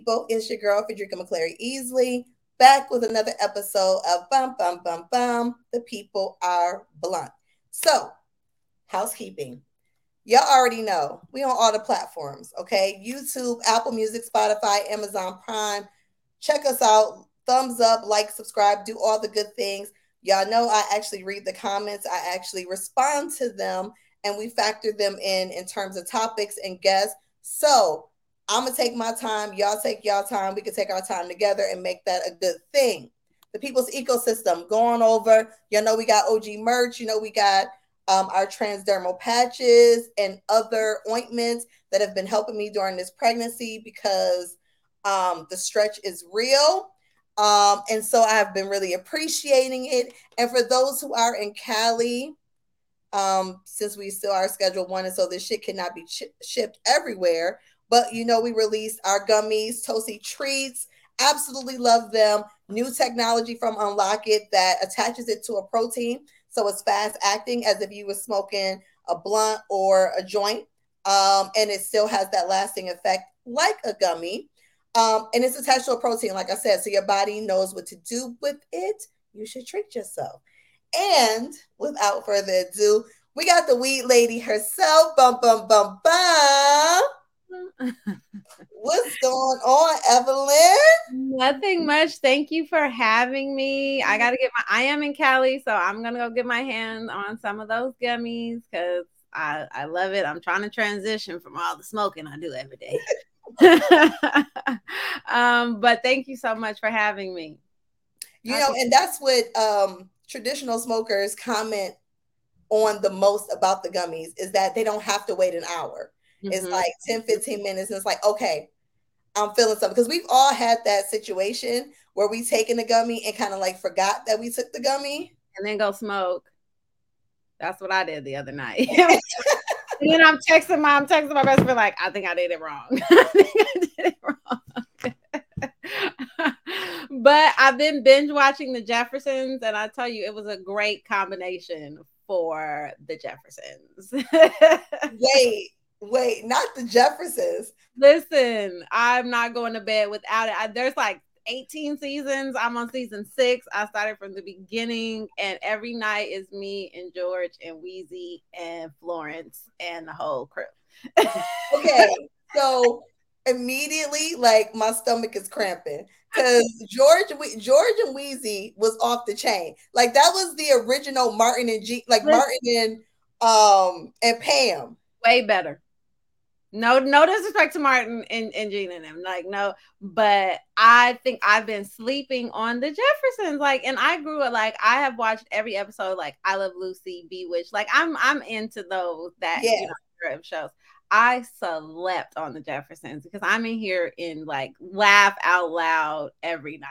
people. It's your girl, Frederica McClary Easley, back with another episode of The People Are Blunt. So, housekeeping. Y'all already know, we on all the platforms, okay? YouTube, Apple Music, Spotify, Amazon Prime. Check us out. Thumbs up, like, subscribe, do all the good things. Y'all know I actually read the comments. I actually respond to them, and we factor them in terms of topics and guests. So I'm going to take my time. Y'all take y'all time. We can take our time together and make that a good thing. The People's Ecosystem, go on over. Y'all know we got OG merch. You know we got our transdermal patches and other ointments that have been helping me during this pregnancy because the stretch is real. And so I've been really appreciating it. And for those who are in Cali, since we still are schedule one, and so this shit cannot be shipped everywhere, but you know, we released our gummies, Toasty Treats, absolutely love them. New technology from Unlock It that attaches it to a protein. So it's fast acting as if you were smoking a blunt or a joint. And it still has that lasting effect like a gummy. And it's attached to a protein, like I said, so your body knows what to do with it. You should treat yourself. And without further ado, we got the weed lady herself. What's going on, Evelyn? Nothing much. Thank you for having me. I am in Cali, so I'm going to go get my hands on some of those gummies because I love it. I'm trying to transition from all the smoking I do every day. But thank you so much for having me. You know, and that's what traditional smokers comment on the most about the gummies, is that they don't have to wait an hour. Mm-hmm. It's like 10-15 minutes, and it's like, okay, I'm feeling something, because we've all had that situation where we taken the gummy and kind of like forgot that we took the gummy and then go smoke. That's what I did the other night. And then I'm texting my best friend like, I think I did it wrong. But I've been binge watching The Jeffersons, and I tell you, it was a great combination for The Jeffersons. Wait, not The Jeffersons. Listen, I'm not going to bed without it. There's like 18 seasons. I'm on season 6. I started from the beginning, and every night is me and George and Weezy and Florence and the whole crew. Okay, so immediately, like, my stomach is cramping because George and Weezy was off the chain. Like, that was the original Martin and Martin and Pam. Way better. No disrespect to Martin and Gina and them. Like, no, but I think I've been sleeping on The Jeffersons. Like, and I grew up, like, I have watched every episode, like I Love Lucy, Bewitched. Like, I'm into those you know, strip shows. I slept on The Jeffersons because I'm in here and like laugh out loud every night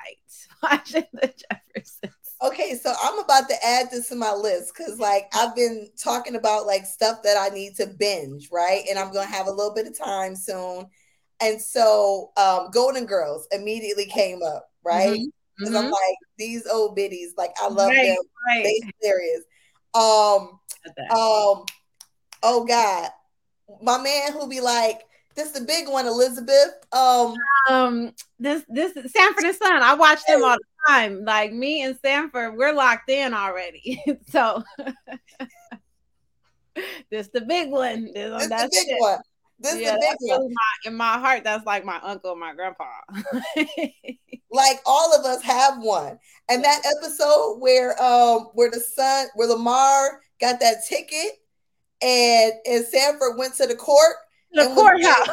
watching The Jeffersons. Okay, so I'm about to add this to my list because like I've been talking about like stuff that I need to binge, right? And I'm gonna have a little bit of time soon. And so Golden Girls immediately came up, right? Because I'm like, these old biddies, like I love them. Right. They serious. Oh God. My man who be like, this the big one, Elizabeth. This Sanford and Son. I watch them all the time. Like me and Sanford, we're locked in already. So this the big one. This the big shit. One. This is the big one. In my heart, that's like my uncle and my grandpa. Like all of us have one. And that episode where Lamar got that ticket. And Sanford went to the courthouse.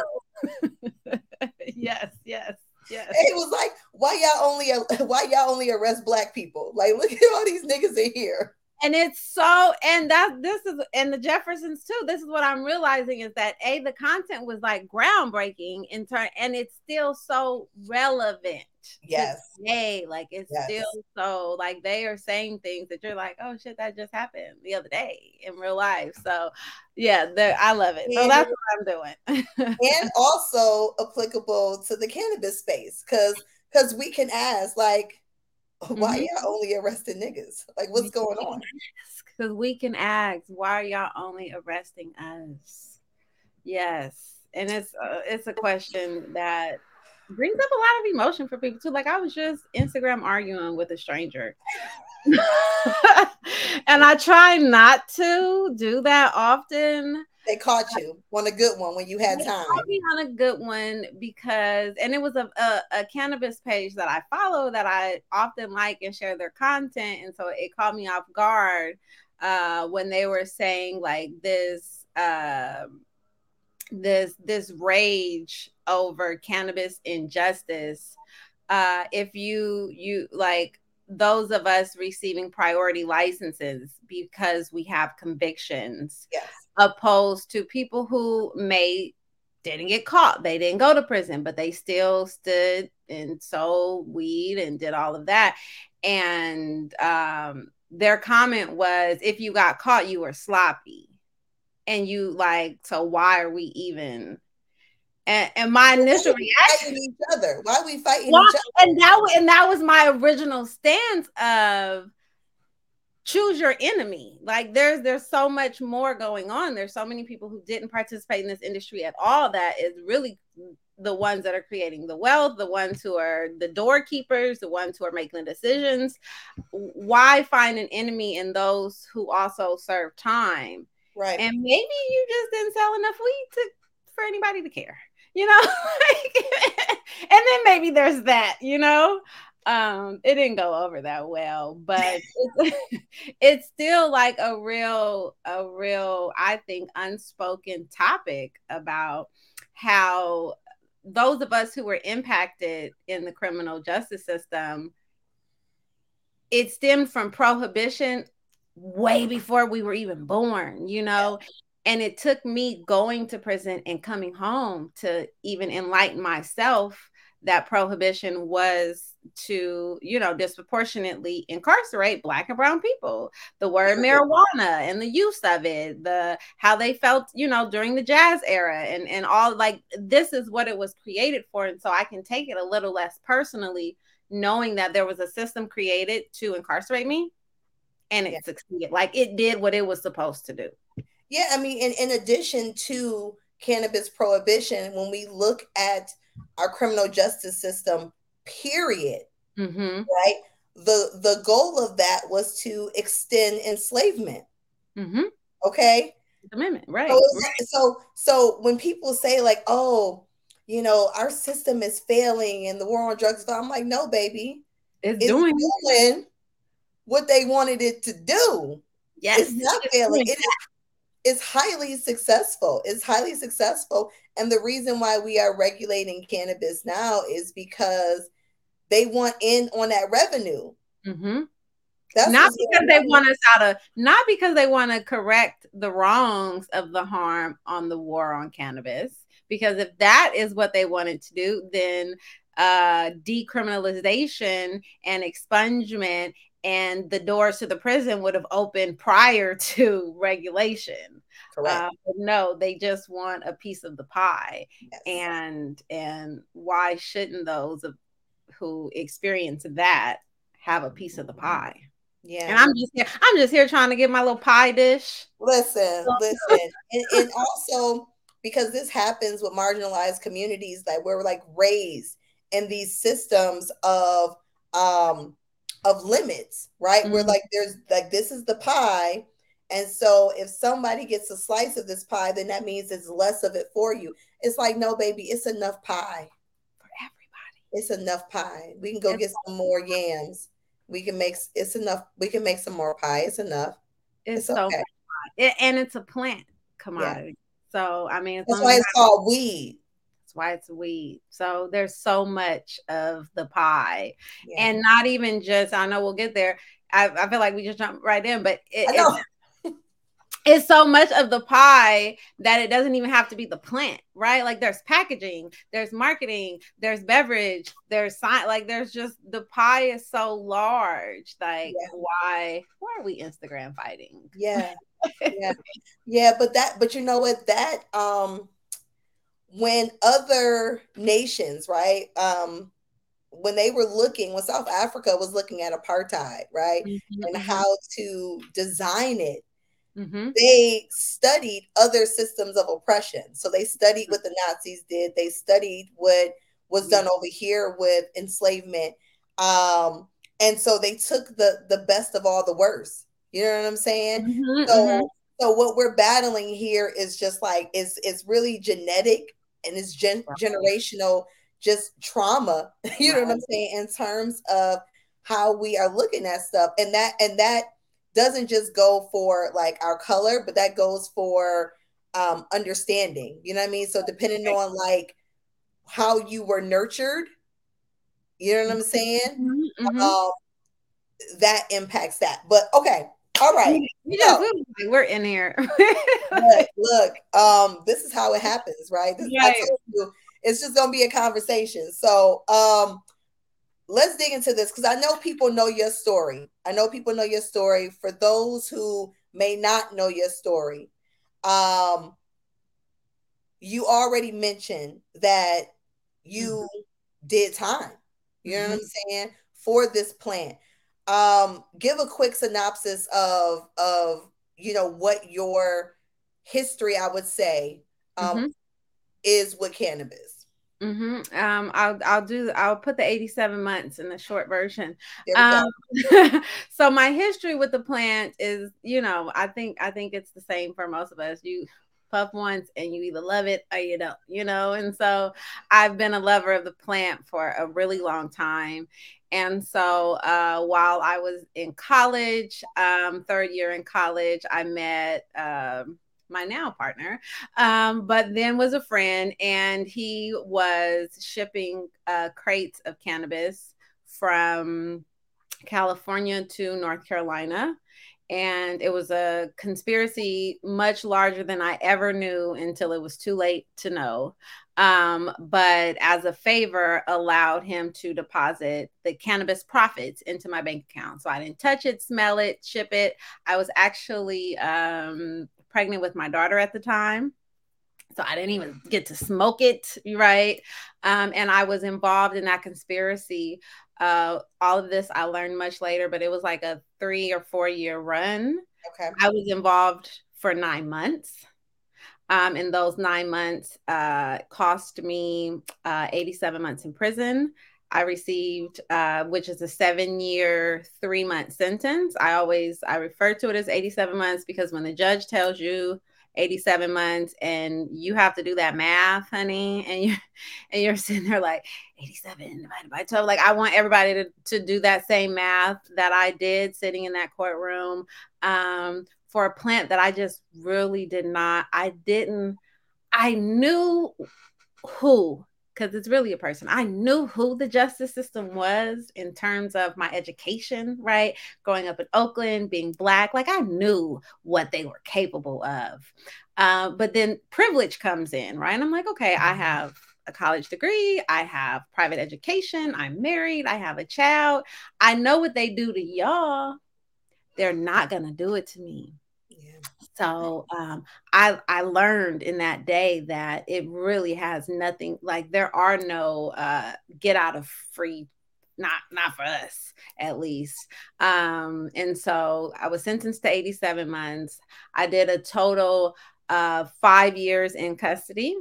Yes. And he was like, "Why y'all only arrest black people? Like, look at all these niggas in here." And it's so, and The Jeffersons too. This is what I'm realizing is that the content was like groundbreaking in turn, and it's still so relevant. Yes. Today. Like it's still so like they are saying things that you're like, oh shit, that just happened the other day in real life. So yeah, I love it. So that's what I'm doing. And also applicable to the cannabis space because we can ask like, why y'all only arresting niggas? Like, what's going on? Because we can ask, why are y'all only arresting us? Yes, and it's a question that brings up a lot of emotion for people too. Like, I was just Instagram arguing with a stranger. And I try not to do that often. They caught you on a good one when you had time. They caught me on a good one because, and it was a cannabis page that I follow that I often like and share their content. And so it caught me off guard when they were saying like this rage over cannabis injustice. If you like those of us receiving priority licenses because we have convictions, yes, opposed to people who didn't get caught. They didn't go to prison, but they still stood and sold weed and did all of that. And their comment was, if you got caught, you were sloppy. And you like, so why are we even... And my initial reaction, why are we fighting each other? And that was my original stance of choose your enemy. Like there's so much more going on. There's so many people who didn't participate in this industry at all that is really the ones that are creating the wealth, the ones who are the doorkeepers, the ones who are making the decisions. Why find an enemy in those who also serve time? Right. And maybe you just didn't sell enough weed for anybody to care. You know, like, and then maybe there's that, you know, it didn't go over that well, but it's still like a real, I think, unspoken topic about how those of us who were impacted in the criminal justice system, it stemmed from prohibition way before we were even born, you know. Yeah. And it took me going to prison and coming home to even enlighten myself that prohibition was to, you know, disproportionately incarcerate Black and brown people. The word marijuana and the use of it, how they felt, you know, during the jazz era and all, like, this is what it was created for. And so I can take it a little less personally, knowing that there was a system created to incarcerate me and it succeeded. Like, it did what it was supposed to do. Yeah, I mean, in addition to cannabis prohibition, when we look at our criminal justice system, period, mm-hmm, right? The goal of that was to extend enslavement. Mm-hmm. Okay? Amendment, right. So when people say like, oh, you know, our system is failing and the war on drugs, I'm like, no, baby. It's doing what they wanted it to do. Yes. It's not failing. It is. It's highly successful. It's highly successful. And the reason why we are regulating cannabis now is because they want in on that revenue. Mm-hmm. Not because they want to correct the wrongs of the harm on the war on cannabis, because if that is what they wanted to do, then decriminalization and expungement and the doors to the prison would have opened prior to regulation. Correct. No, they just want a piece of the pie. Yes. And why shouldn't those who experience that have a piece of the pie? Yeah. And I'm just here trying to get my little pie dish. Listen. And also, because this happens with marginalized communities, like we're like raised in these systems of limits, right? Mm-hmm. We're like, there's like, this is the pie. And so if somebody gets a slice of this pie, then that means it's less of it for you. It's like, no, baby, it's enough pie for everybody. It's enough pie. We can go get some more yams. It's enough. We can make some more pie. It's enough. It's so okay. And it's a plant commodity. Yeah. So, I mean, that's why it's called weed. Why it's weed. So there's so much of the pie, and not even just, I know we'll get there. I feel like we just jumped right in, but it's so much of the pie that it doesn't even have to be the plant, right? Like there's packaging, there's marketing, there's beverage, there's sign, like there's just, the pie is so large. Like why are we Instagram fighting? Yeah. But you know what, that, when other nations, right, when they were looking, when South Africa was looking at apartheid, right, mm-hmm, and how to design it, mm-hmm, they studied other systems of oppression. So they studied what the Nazis did. They studied what was done over here with enslavement. And so they took the best of all the worst. You know what I'm saying? Mm-hmm, so what we're battling here is just like, it's really genetic and it's generational, just trauma. You know what I'm saying? In terms of how we are looking at stuff. And that doesn't just go for like our color, but that goes for understanding. You know what I mean? So depending on like how you were nurtured, you know what I'm saying? Mm-hmm. That impacts that. But okay. All right. Yeah, so, we're in here. look, this is how it happens, right? I told you, it's just gonna be a conversation. So let's dig into this, because I know people know your story. For those who may not know your story, you already mentioned that you did time. You know what I'm saying? For this plant. Give a quick synopsis of you know what your history, I would say, is with cannabis. I'll put the 87 months in the short version. So my history with the plant is, you know, I think it's the same for most of us. You puff once and you either love it or you don't, you know? And so I've been a lover of the plant for a really long time. And so while I was in college, third year in college, I met my now partner, but then was a friend, and he was shipping crates of cannabis from California to North Carolina. And it was a conspiracy much larger than I ever knew until it was too late to know. But as a favor, allowed him to deposit the cannabis profits into my bank account. So I didn't touch it, smell it, ship it. I was actually pregnant with my daughter at the time. So I didn't even get to smoke it, right? And I was involved in that conspiracy. All of this I learned much later, but it was like a 3 or 4 year run. Okay. I was involved for 9 months. And those 9 months cost me 87 months in prison. I received, which is a 7 year, 3 month sentence. I refer to it as 87 months because when the judge tells you 87 months and you have to do that math, honey, and you're sitting there like 87 divided by 12. Like I want everybody to do that same math that I did sitting in that courtroom for a plant that I just really I knew who, because it's really a person. I knew who the justice system was in terms of my education, right? Growing up in Oakland, being Black, like I knew what they were capable of. But then privilege comes in, right? And I'm like, okay, I have a college degree. I have private education. I'm married. I have a child. I know what they do to y'all. They're not going to do it to me. So I learned in that day that it really has nothing, like there are no get out of free, not for us at least. And so I was sentenced to 87 months. I did a total 5 years in custody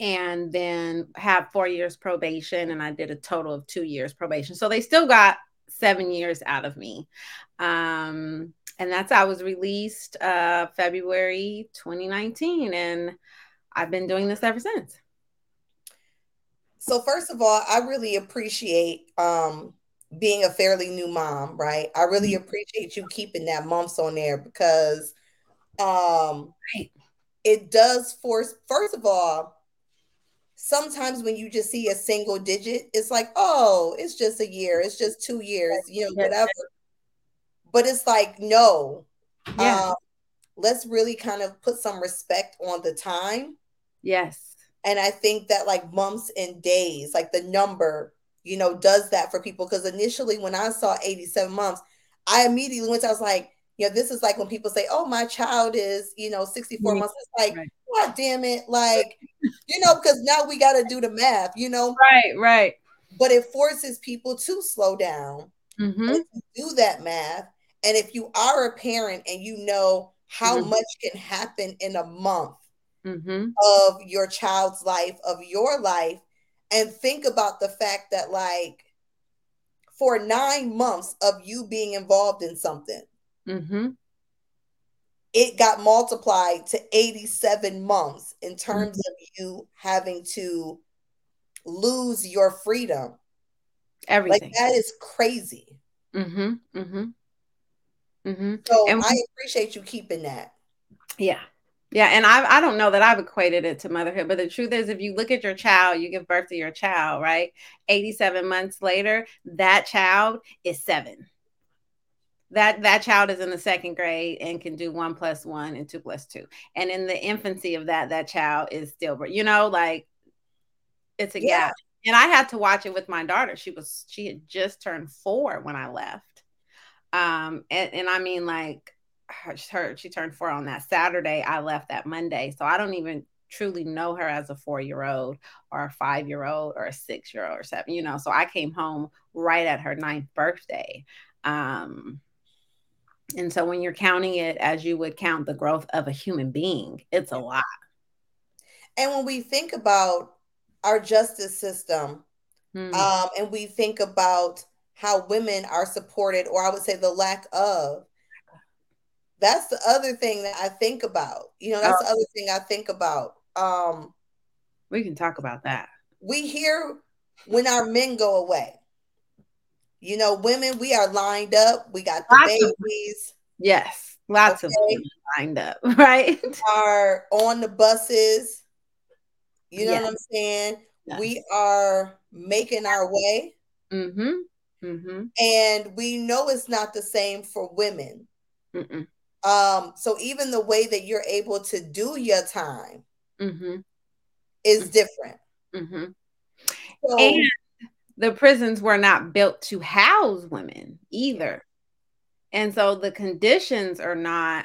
and then had 4 years probation, and I did a total of 2 years probation. So they still got 7 years out of me. And that's how I was released February 2019. And I've been doing this ever since. So first of all, I really appreciate being a fairly new mom, right? I really appreciate you keeping that months on there because it does force, first of all, sometimes when you just see a single digit, it's like, oh, it's just a year. It's just 2 years, you know, whatever. But it's like, no, let's really kind of put some respect on the time. Yes. And I think that like months and days, like the number, you know, does that for people. Because initially when I saw 87 months, I immediately went, I was like, you know, this is like when people say, oh, my child is, you know, 64 months. It's like, God damn it. Like, you know, because now we got to do the math, you know? Right. But it forces people to slow down and do that math. And if you are a parent and you know how much can happen in a month of your child's life, of your life, and think about the fact that, like, for 9 months of you being involved in something, mm-hmm. it got multiplied to 87 months in terms mm-hmm. of you having to lose your freedom. Everything. Like, that is crazy. Mm-hmm. Mm-hmm. Mm-hmm. So I appreciate you keeping that. Yeah. Yeah. And I don't know that I've equated it to motherhood, but the truth is, if you look at your child, you give birth to your child, right? 87 months later, that child is 7. That child is in the 2nd grade and can do 1 + 1 and 2 + 2. And in the infancy of that child is stillbirth. You know, like, it's a gap. And I had to watch it with my daughter. She had just turned 4 when I left. And I mean, like, she turned 4 on that Saturday. I left that Monday. So I don't even truly know her as a 4-year-old or a 5-year-old or a 6-year-old or 7, you know, so I came home right at her 9th birthday. And so when you're counting it as you would count the growth of a human being, it's a lot. And when we think about our justice system, mm-hmm. And we think about how women are supported, or I would say the lack of, that's the other thing that I think about. You know, that's the other thing I think about. We can talk about that. We hear when our men go away. You know, women, we are lined up. We got the babies. Yes, lots of women lined up, right? We are on the buses. You know what I'm saying? Yes. We are making our way. Mm-hmm. Mm-hmm. And we know it's not the same for women. Mm-mm. So even the way that you're able to do your time mm-hmm. is mm-hmm. different. Mm-hmm. So, and the prisons were not built to house women either. And so the conditions are not,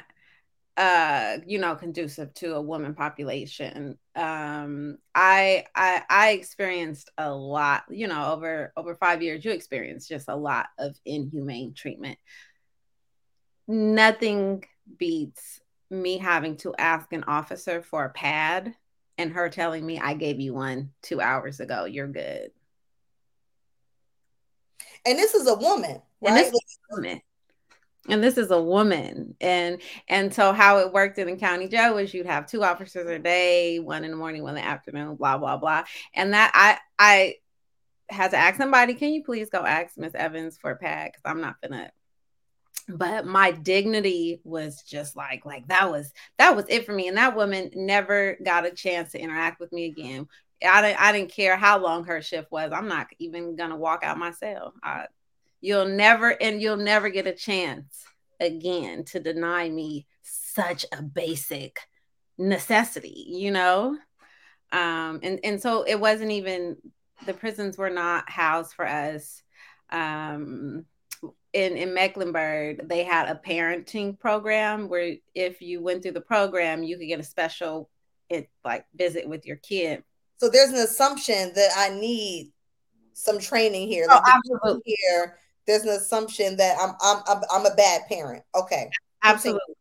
conducive to a woman population. I experienced a lot, you know, over 5 years, you experienced just a lot of inhumane treatment. Nothing beats me having to ask an officer for a pad and her telling me, I gave you one 2 hours ago. You're good. And this is a woman, right? And this is a woman. And so how it worked in the county jail is you'd have 2 officers a day, one in the morning, one in the afternoon, blah, blah, blah. And that I had to ask somebody, can you please go ask Miss Evans for a pad? Because I'm not going to. But my dignity was just like that was it for me. And that woman never got a chance to interact with me again. I didn't care how long her shift was. I'm not even going to walk out my cell. You'll never get a chance again to deny me such a basic necessity, you know? And so it wasn't even, the prisons were not housed for us. In Mecklenburg, they had a parenting program where if you went through the program, you could get a special visit with your kid. So there's an assumption that I need some training here. Oh, absolutely. Here, there's an assumption that I'm a bad parent. Okay, absolutely.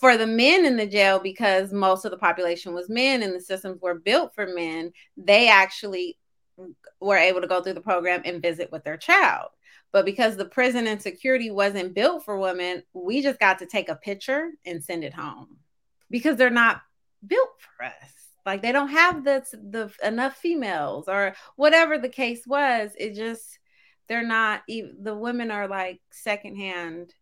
For the men in the jail, because most of the population was men and the systems were built for men, they actually were able to go through the program and visit with their child. But because the prison and security wasn't built for women, we just got to take a picture and send it home because they're not built for us. Like, they don't have the enough females or whatever the case was. It just, they're not even, the women are like secondhand.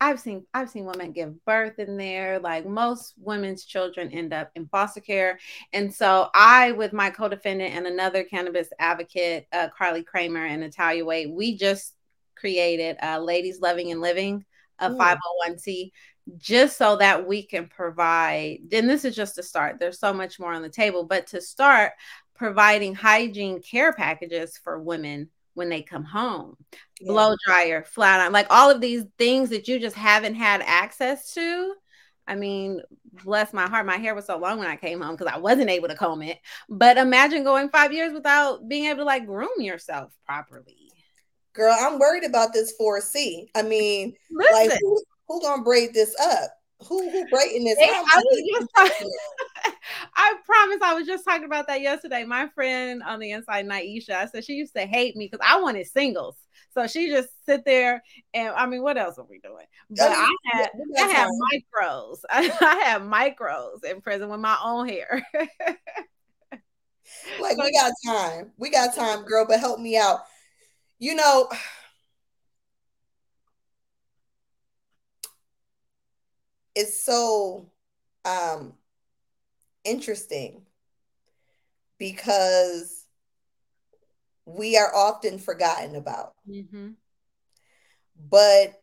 I've seen women give birth in there. Like, most women's children end up in foster care. And so I, with my co-defendant and another cannabis advocate, Carly Kramer and Natalia Wade, we just created Ladies Loving and Living, a 501c, just so that we can provide, and this is just a start, there's so much more on the table, but to start providing hygiene care packages for women when they come home, blow dryer, flat iron, like all of these things that you just haven't had access to. I mean, bless my heart, my hair was so long when I came home because I wasn't able to comb it. But imagine going 5 years without being able to like groom yourself properly. Girl, I'm worried about this 4C. I mean, listen, like, who gonna braid this up? Who braiding this? Hey, I promise I was just talking about that yesterday. My friend on the inside, Naisha, I said she used to hate me because I wanted singles. So she just sit there and, I mean, what else are we doing? But I had micros. I had micros in prison with my own hair. Like, we got time. We got time, girl, but help me out. You know, it's so interesting because we are often forgotten about. Mm-hmm. But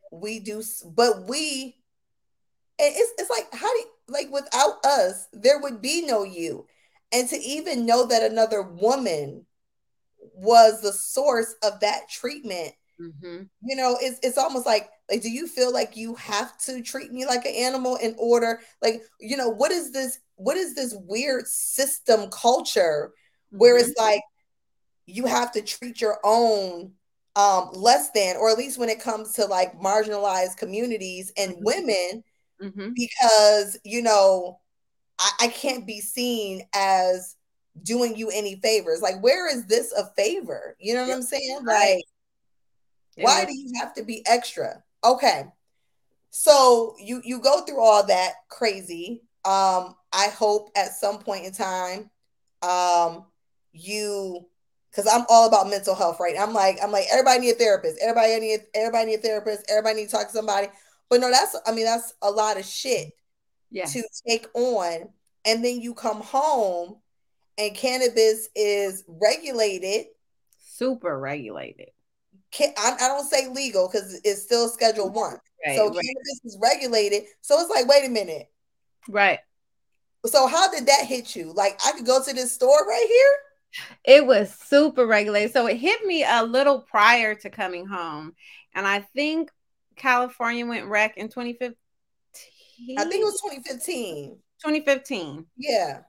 it's like, how do you, like, without us, there would be no you. And to even know that another woman was the source of that treatment, mm-hmm. you know, it's almost like, do you feel like you have to treat me like an animal in order? Like, you know, what is this weird system culture where mm-hmm. it's like, you have to treat your own less than, or at least when it comes to like marginalized communities and mm-hmm. women, mm-hmm. because, you know, I can't be seen as doing you any favors. Like, where is this a favor? You know what I'm saying? Like, why do you have to be extra? Okay. So you go through all that crazy. I hope at some point in time, because I'm all about mental health, right? I'm like, everybody need a therapist. Everybody need a therapist. Everybody need to talk to somebody. But no, that's a lot of shit. Yes. To take on, and then you come home and cannabis is regulated, super regulated. I don't say legal because it's still Schedule 1, right, so right. Cannabis is regulated, so it's like, wait a minute, right? So how did that hit you? Like, I could go to this store right here. It was super regulated, so it hit me a little prior to coming home, and I think California went rec in 2015. I think it was 2015. 2015. Yeah.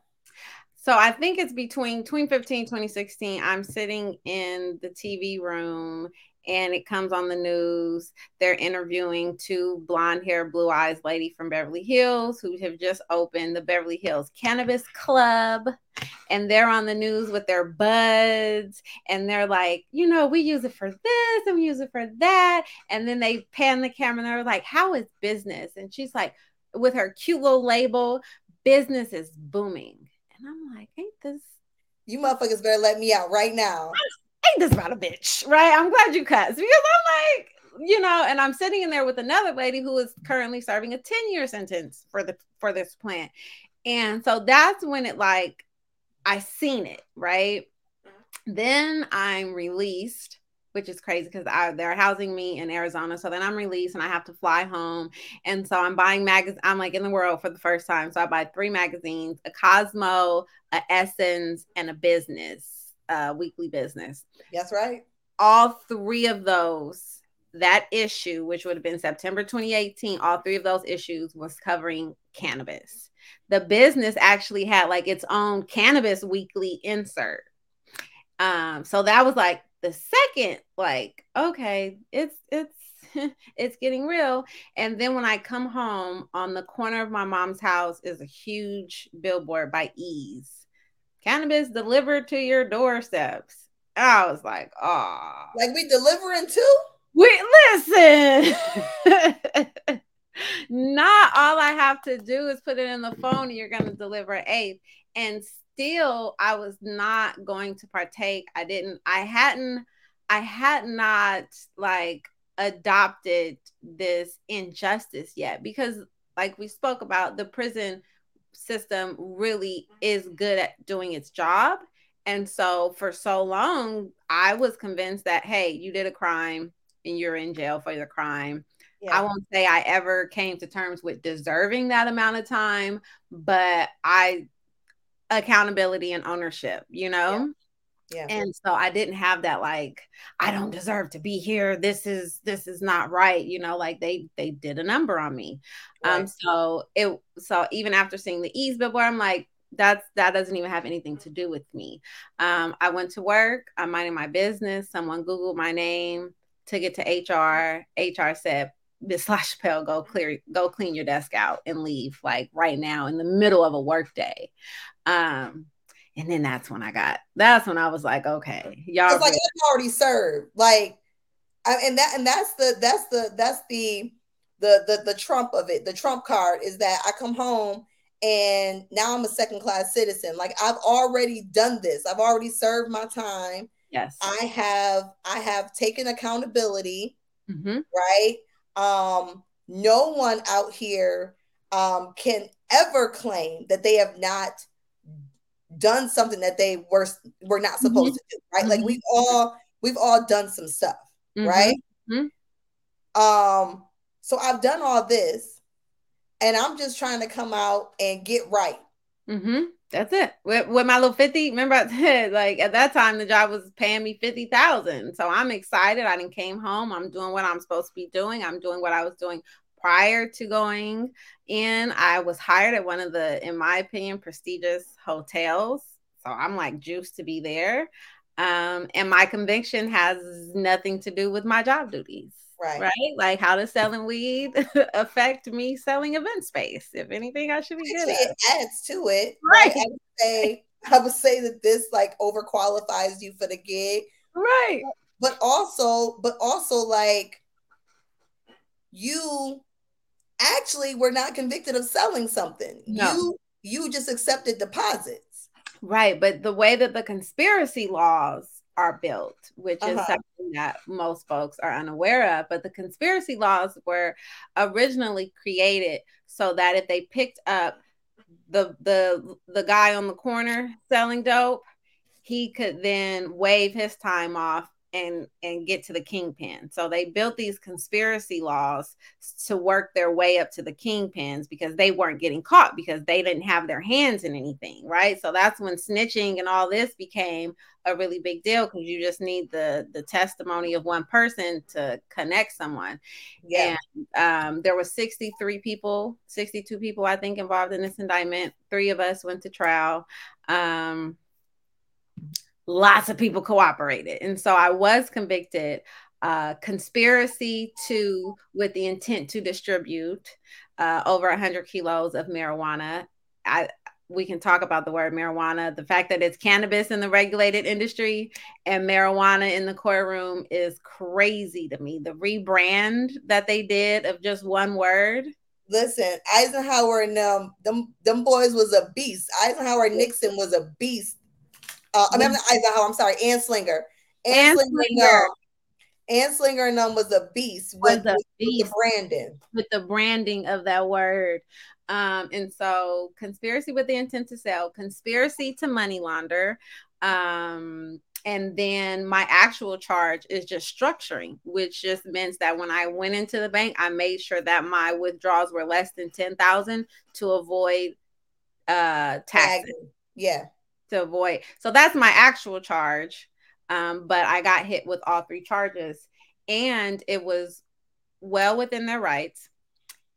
So I think it's between 2015 and 2016. I'm sitting in the TV room and it comes on the news. They're interviewing two blonde hair, blue eyes lady from Beverly Hills who have just opened the Beverly Hills Cannabis Club. And they're on the news with their buds. And they're like, you know, we use it for this and we use it for that. And then they pan the camera and they're like, how is business? And she's like, with her cute little label, business is booming. And I'm like, ain't this... You motherfuckers better let me out right now. Ain't this about a bitch, right? I'm glad you cussed, because I'm like, you know, and I'm sitting in there with another lady who is currently serving a 10-year sentence for this plant. And so that's when it, like, I seen it, right? Then I'm released, which is crazy because they're housing me in Arizona. So then I'm released and I have to fly home. And so I'm buying magazines. I'm like in the world for the first time. So I buy 3 magazines, a Cosmo, a Essence, and a Business, Weekly Business. That's right. All 3 of those, that issue, which would have been September 2018, all 3 of those issues was covering cannabis. The Business actually had like its own Cannabis Weekly insert. So that was like, the second, like, okay, it's getting real. And then when I come home, on the corner of my mom's house is a huge billboard by Ease. Cannabis delivered to your doorsteps. I was like, oh. Like, we delivering too? Listen. Not all I have to do is put it in the phone and you're going to deliver an eighth. And still, I was not going to partake. I had not like adopted this injustice yet, because like we spoke about, the prison system really is good at doing its job. And so for so long, I was convinced that, hey, you did a crime and you're in jail for the crime. Yeah. I won't say I ever came to terms with deserving that amount of time, but accountability and ownership, you know? Yeah. Yeah. And so I didn't have that, like, I don't deserve to be here. This is not right. You know, like they did a number on me. Right. So even after seeing the Ease billboard, I'm like, that doesn't even have anything to do with me. I went to work, I'm minding my business. Someone Googled my name, took it to HR. HR said, Miss LaChapelle, go clean your desk out and leave, like, right now in the middle of a work day. And then that's when I was like, okay, y'all. It's like, it's already served. Like, that's the trump of it. The trump card is that I come home and now I'm a second class citizen. Like, I've already done this. I've already served my time. Yes. I have taken accountability. Mm-hmm. Right. No one out here can ever claim that they have not done something that they were not supposed mm-hmm. to do, right? Mm-hmm. Like, we've all done some stuff, mm-hmm. right? Mm-hmm. So I've done all this, and I'm just trying to come out and get right. Mm-hmm. That's it. With my little 50, remember I said, like, at that time the job was paying me $50,000. So I'm excited. I done came home. I'm doing what I'm supposed to be doing. I'm doing what I was doing prior to going in. I was hired at one of the, in my opinion, prestigious hotels. So I'm like juiced to be there. And my conviction has nothing to do with my job duties. Right. Like, how does selling weed affect me selling event space? If anything, I should be good. Actually, it adds to it. Right. Like, I would say that this, like, overqualifies you for the gig. Right. But also, like, you actually were not convicted of selling something. No. You just accepted deposits. Right. But the way that the conspiracy laws are built, which uh-huh. is something that most folks are unaware of, but the conspiracy laws were originally created so that if they picked up the guy on the corner selling dope, he could then waive his time off and get to the kingpin. So they built these conspiracy laws to work their way up to the kingpins because they weren't getting caught because they didn't have their hands in anything, right? So that's when snitching and all this became a really big deal because you just need the testimony of one person to connect someone. Yeah. And there were 62 people, I think, involved in this indictment. 3 of us went to trial. Lots of people cooperated. And so I was convicted, conspiracy with the intent to distribute over 100 kilos of marijuana. We can talk about the word marijuana. The fact that it's cannabis in the regulated industry and marijuana in the courtroom is crazy to me. The rebrand that they did of just one word. Listen, Eisenhower and them boys was a beast. Eisenhower and Nixon was a beast. Anslinger. Anslinger and them was a beast with the branding. With the branding of that word. And so conspiracy with the intent to sell, conspiracy to money launder. And then my actual charge is just structuring, which just means that when I went into the bank, I made sure that my withdrawals were less than 10,000 to avoid taxes. Yeah. To avoid. So that's my actual charge. But I got hit with all 3 charges, and it was well within their rights.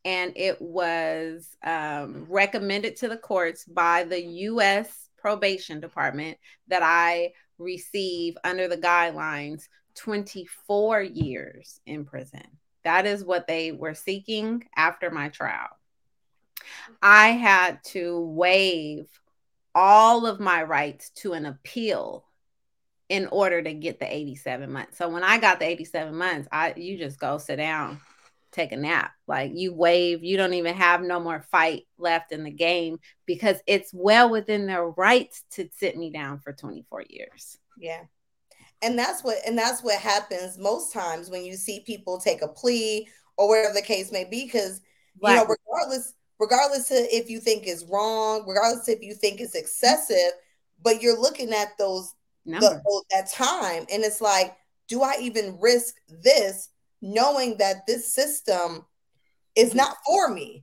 And it was recommended to the courts by the U.S. Probation Department that I receive under the guidelines 24 years in prison. That is what they were seeking after my trial. I had to waive all of my rights to an appeal in order to get the 87 months. So when I got the 87 months, you just go sit down, take a nap. Like, you waive, you don't even have no more fight left in the game because it's well within their rights to sit me down for 24 years. Yeah. And that's what happens most times when you see people take a plea or whatever the case may be, because you know, regardless of if you think it's wrong, regardless if you think it's excessive, but you're looking at that time, and it's like, do I even risk this knowing that this system is not for me?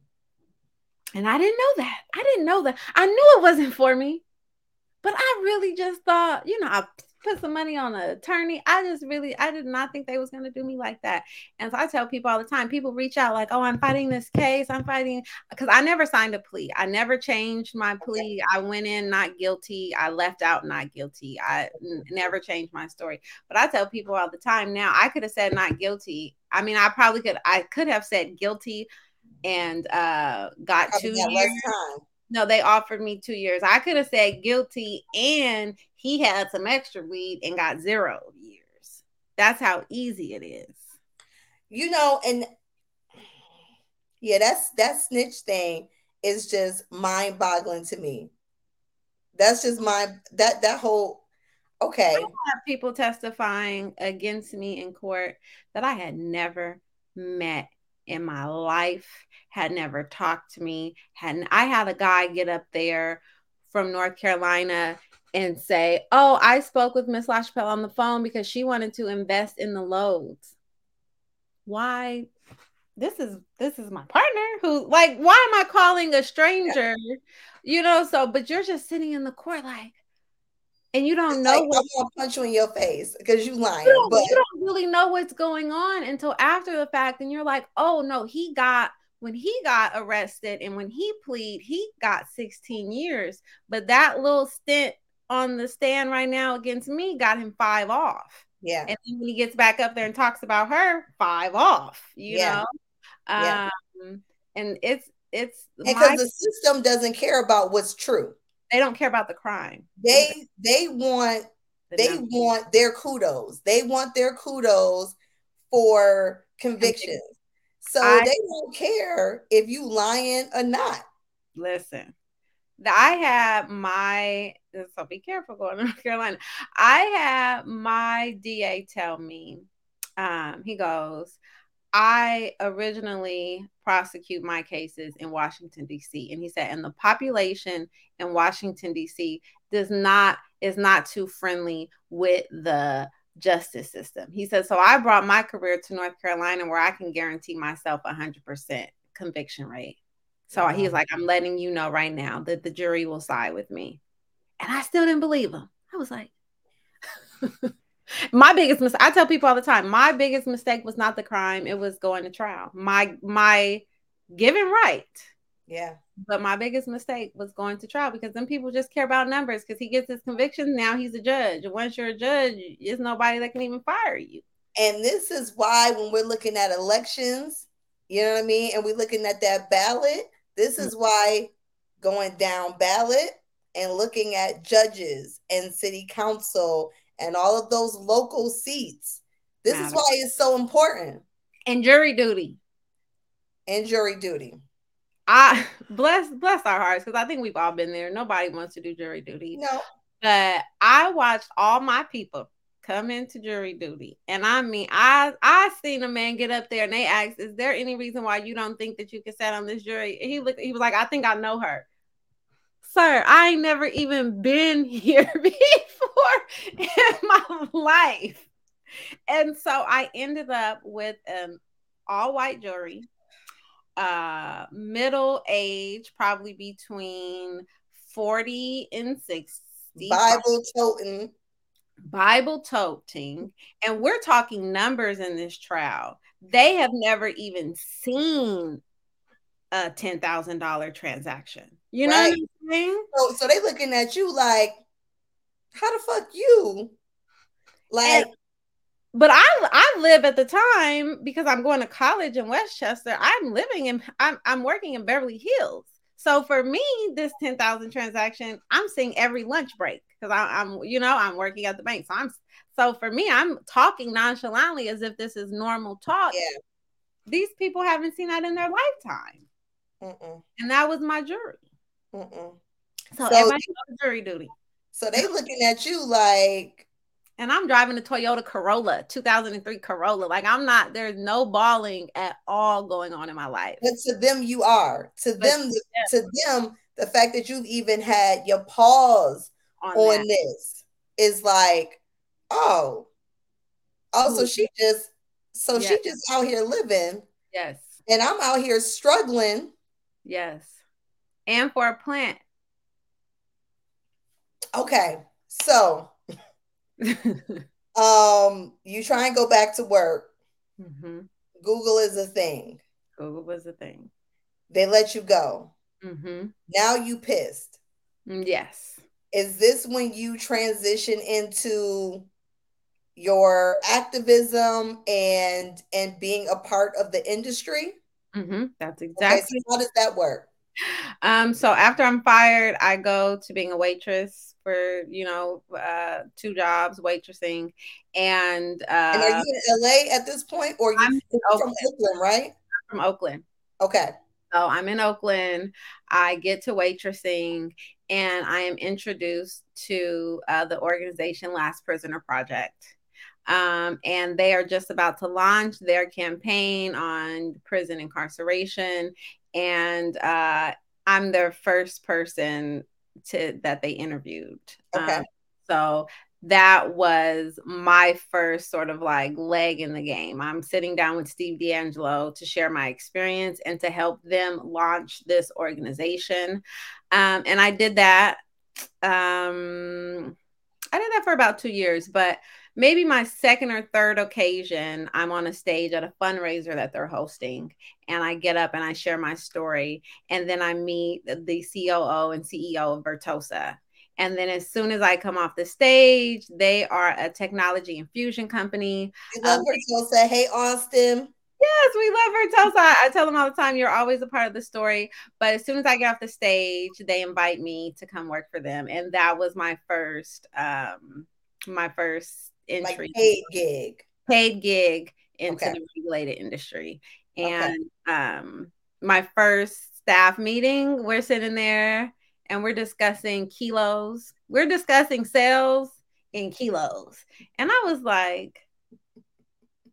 And I didn't know that. I knew it wasn't for me, but I really just thought, you know, I put some money on an attorney. I did not think they was going to do me like that. And so I tell people all the time, people reach out like, oh, I'm fighting this case. I'm fighting, because I never signed a plea. I never changed my plea. I went in not guilty. I left out not guilty. I never changed my story. But I tell people all the time now, I could have said not guilty. I mean, I could have said guilty and got 2 years. No, they offered me 2 years. I could have said guilty and he had some extra weed and got 0 years. That's how easy it is. You know, and yeah, that snitch thing is just mind boggling to me. That's just that whole, okay. I have people testifying against me in court that I had never met in my life, had never talked to me. I had a guy get up there from North Carolina and say, oh, I spoke with Miss LaChapelle on the phone because she wanted to invest in the loads. Why? This is my partner who, like, why am I calling a stranger? You know, so, but you're just sitting in the court like, and you don't know, like, I'm gonna punch you in your face because you lying. You don't really know what's going on until after the fact, and you're like, oh no, when he got arrested and when he pleaded, he got 16 years. But that little stint on the stand right now against me got him 5 off. Yeah. And then when he gets back up there and talks about her, 5 off, you know? Yeah. And it's because the system doesn't care about what's true. They don't care about the crime. They want their kudos. They want their kudos for convictions. So they don't care if you lying or not. Listen, so be careful going to North Carolina. I have my DA tell me, he goes, I originally prosecute my cases in Washington, D.C. And he said, and the population in Washington, D.C. is not too friendly with the justice system. He said, so I brought my career to North Carolina where I can guarantee myself 100% conviction rate. So he's like, I'm letting you know right now that the jury will side with me. And I still didn't believe him. I was like... I tell people all the time, my biggest mistake was not the crime. It was going to trial. My given right. Yeah. But my biggest mistake was going to trial because then people just care about numbers because he gets his convictions. Now he's a judge. And once you're a judge, there's nobody that can even fire you. And this is why when we're looking at elections, you know what I mean? And we're looking at that ballot. This is why going down ballot and looking at judges and city council and all of those local seats. This is why it's so important. And jury duty. I bless our hearts because I think we've all been there. Nobody wants to do jury duty. No. But I watched all my people come into jury duty. And I mean, I seen a man get up there and they asked, is there any reason why you don't think that you can sit on this jury? And he was like, I think I know her. Sir, I ain't never even been here before in my life. And so I ended up with an all-white jury, middle age, probably between 40 and 60. Bible toting. And we're talking numbers in this trial. They have never even seen a $10,000 transaction. You know what I'm saying? So they looking at you like, how the fuck you? Like, but I live at the time because I'm going to college in Westchester. I'm working in Beverly Hills. So for me, this 10,000 transaction, I'm seeing every lunch break because I'm working at the bank. So for me, I'm talking nonchalantly as if this is normal talk. Yeah. These people haven't seen that in their lifetime. Mm-mm. And that was my jury. Mm-mm. So everybody knows jury duty. So they looking at you like, and I'm driving a Toyota Corolla, 2003 Corolla. Like there's no balling at all going on in my life. But to them, you are. To them, the fact that you've even had your pause on this is like, oh, she just out here living. Yes. And I'm out here struggling. Yes. And for a plant. Okay. So You try and go back to work. Mm-hmm. Google is a thing. Google was a thing. They let you go. Mm-hmm. Now you pissed. Yes. Is this when you transition into your activism and being a part of the industry? Mm-hmm. That's exactly. Okay, so how does that work? So after I'm fired, I go to being a waitress for, two jobs, waitressing. And are you in LA at this point? Or I'm from Oakland, right? I'm from Oakland. Okay. So I'm in Oakland. I get to waitressing and I am introduced to the organization Last Prisoner Project. And they are just about to launch their campaign on prison incarceration. And I'm their first person that they interviewed. Okay. So that was my first sort of leg in the game. I'm sitting down with Steve D'Angelo to share my experience and to help them launch this organization. And I did that. I did that for about 2 years, but maybe my second or third occasion, I'm on a stage at a fundraiser that they're hosting, and I get up and I share my story, and then I meet the COO and CEO of Vertosa. And then as soon as I come off the stage, they are a technology infusion company. I love Vertosa. Hey, Austin. Yes, we love Vertosa. I tell them all the time, you're always a part of the story. But as soon as I get off the stage, they invite me to come work for them. And that was my first entry. Paid gig into the regulated industry. And my first staff meeting, we're sitting there and we're discussing kilos. We're discussing sales in kilos. And I was like,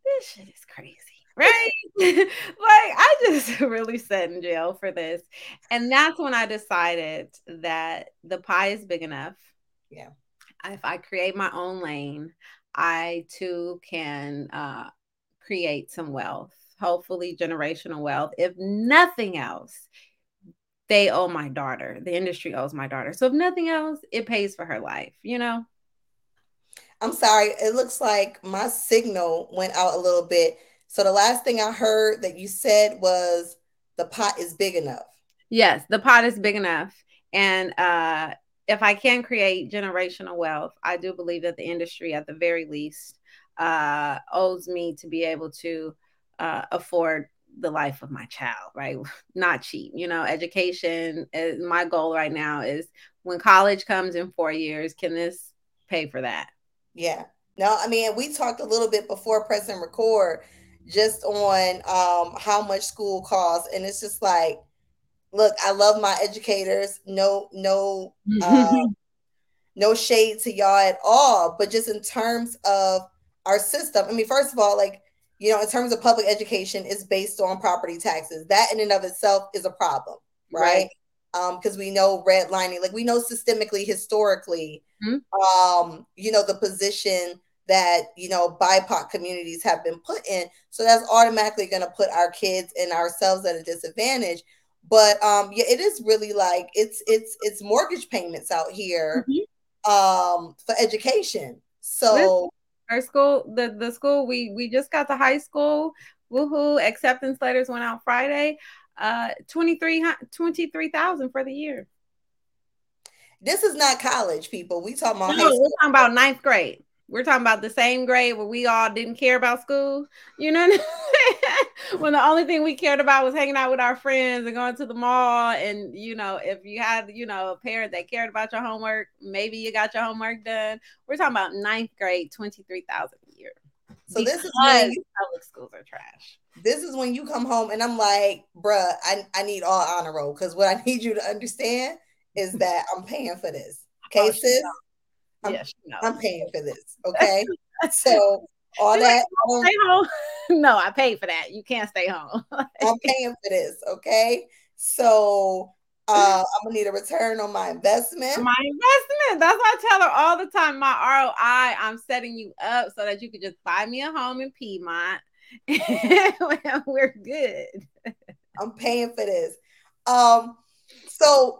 this shit is crazy, right? I just really sat in jail for this. And that's when I decided that the pie is big enough. Yeah. If I create my own lane, I too can create some wealth, hopefully generational wealth. If nothing else, they owe my daughter. The industry owes my daughter. So if nothing else, it pays for her life, I'm sorry. It looks like my signal went out a little bit. So the last thing I heard that you said was the pot is big enough. Yes, the pot is big enough. And if I can create generational wealth, I do believe that the industry, at the very least, owes me to be able to afford the life of my child, right? Not cheap, education. My goal right now is when college comes in 4 years, can this pay for that? Yeah. No, we talked a little bit before press and record just on how much school costs. And it's just like, look, I love my educators. No shade to y'all at all. But just in terms of our system, first of all, in terms of public education, it's based on property taxes. That in and of itself is a problem, right? Because we know redlining, we know systemically, historically, the position that, BIPOC communities have been put in. So that's automatically going to put our kids and ourselves at a disadvantage. But it is really it's mortgage payments out here for education. So our school, the school we just got to high school. Woohoo! Acceptance letters went out Friday. 23,000 for the year. This is not college, people. We talking about high school. We're talking about ninth grade. We're talking about the same grade where we all didn't care about school. When the only thing we cared about was hanging out with our friends and going to the mall. And, if you had, a parent that cared about your homework, maybe you got your homework done. We're talking about ninth grade, 23,000 a year. So this is when public schools are trash. This is when you come home and I'm like, bruh, I need all honor roll. Because what I need you to understand is that I'm paying for this. Okay, sis? I'm paying for this. Okay. So all that. Stay home. No, I paid for that. You can't stay home. I'm paying for this. Okay. So I'm going to need a return on my investment. That's why I tell her all the time, my ROI, I'm setting you up so that you could just buy me a home in Piedmont. We're good. I'm paying for this. So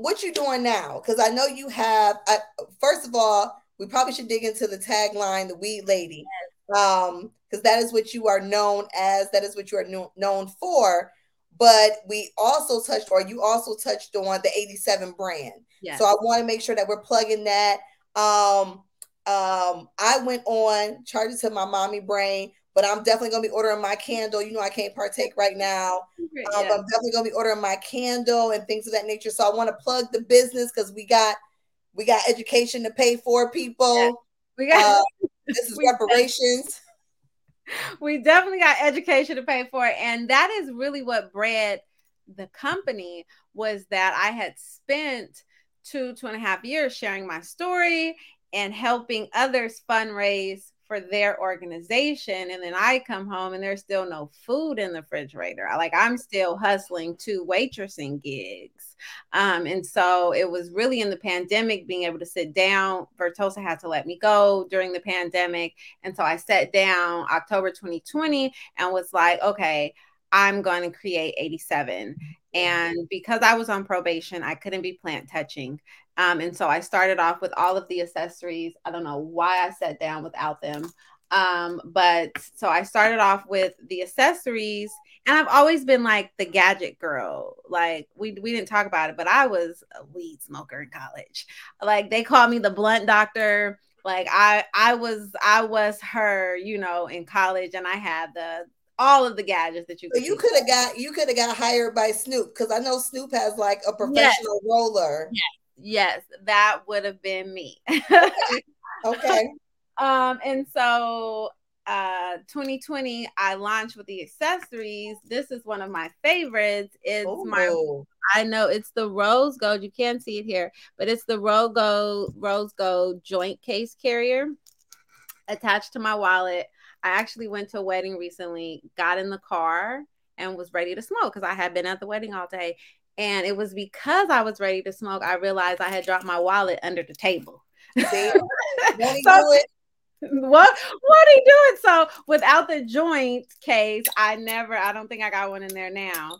what you doing now? Because I know you have, first of all, we probably should dig into the tagline, the Weed Lady, because that is what you are known as. That is what you are known for. But we also touched, or you also touched on the 87 brand. Yes. So I want to make sure that we're plugging that. I went on, charged it to my mommy brain, but I'm definitely going to be ordering my candle. You know, I can't partake right now. But I'm definitely going to be ordering my candle and things of that nature. So I want to plug the business because we got education to pay for, people. Yeah. This is reparations. We definitely got education to pay for. And that is really what bred the company, was that I had spent two and a half years sharing my story and helping others fundraise for their organization. And then I come home and there's still no food in the refrigerator. I'm still hustling 2 waitressing gigs. And so it was really in the pandemic, being able to sit down. Vertosa had to let me go during the pandemic. And so I sat down October 2020 and was like, okay, I'm going to create 87. And because I was on probation, I couldn't be plant touching. And so I started off with all of the accessories. I don't know why I sat down without them. But so I started off with the accessories, and I've always been like the gadget girl. We didn't talk about it, but I was a weed smoker in college. They called me the blunt doctor. I was her, in college, and I had all of the gadgets that you could. So you could have got hired by Snoop, because I know Snoop has a professional roller. Yes, that would have been me. Okay. And so 2020, I launched with the accessories. This is one of my favorites. It's the rose gold. You can't see it here, but it's the rose gold joint case carrier attached to my wallet. I actually went to a wedding recently, got in the car, and was ready to smoke because I had been at the wedding all day. And it was because I was ready to smoke, I realized I had dropped my wallet under the table. What are you doing? So without the joint case, I don't think I got one in there now.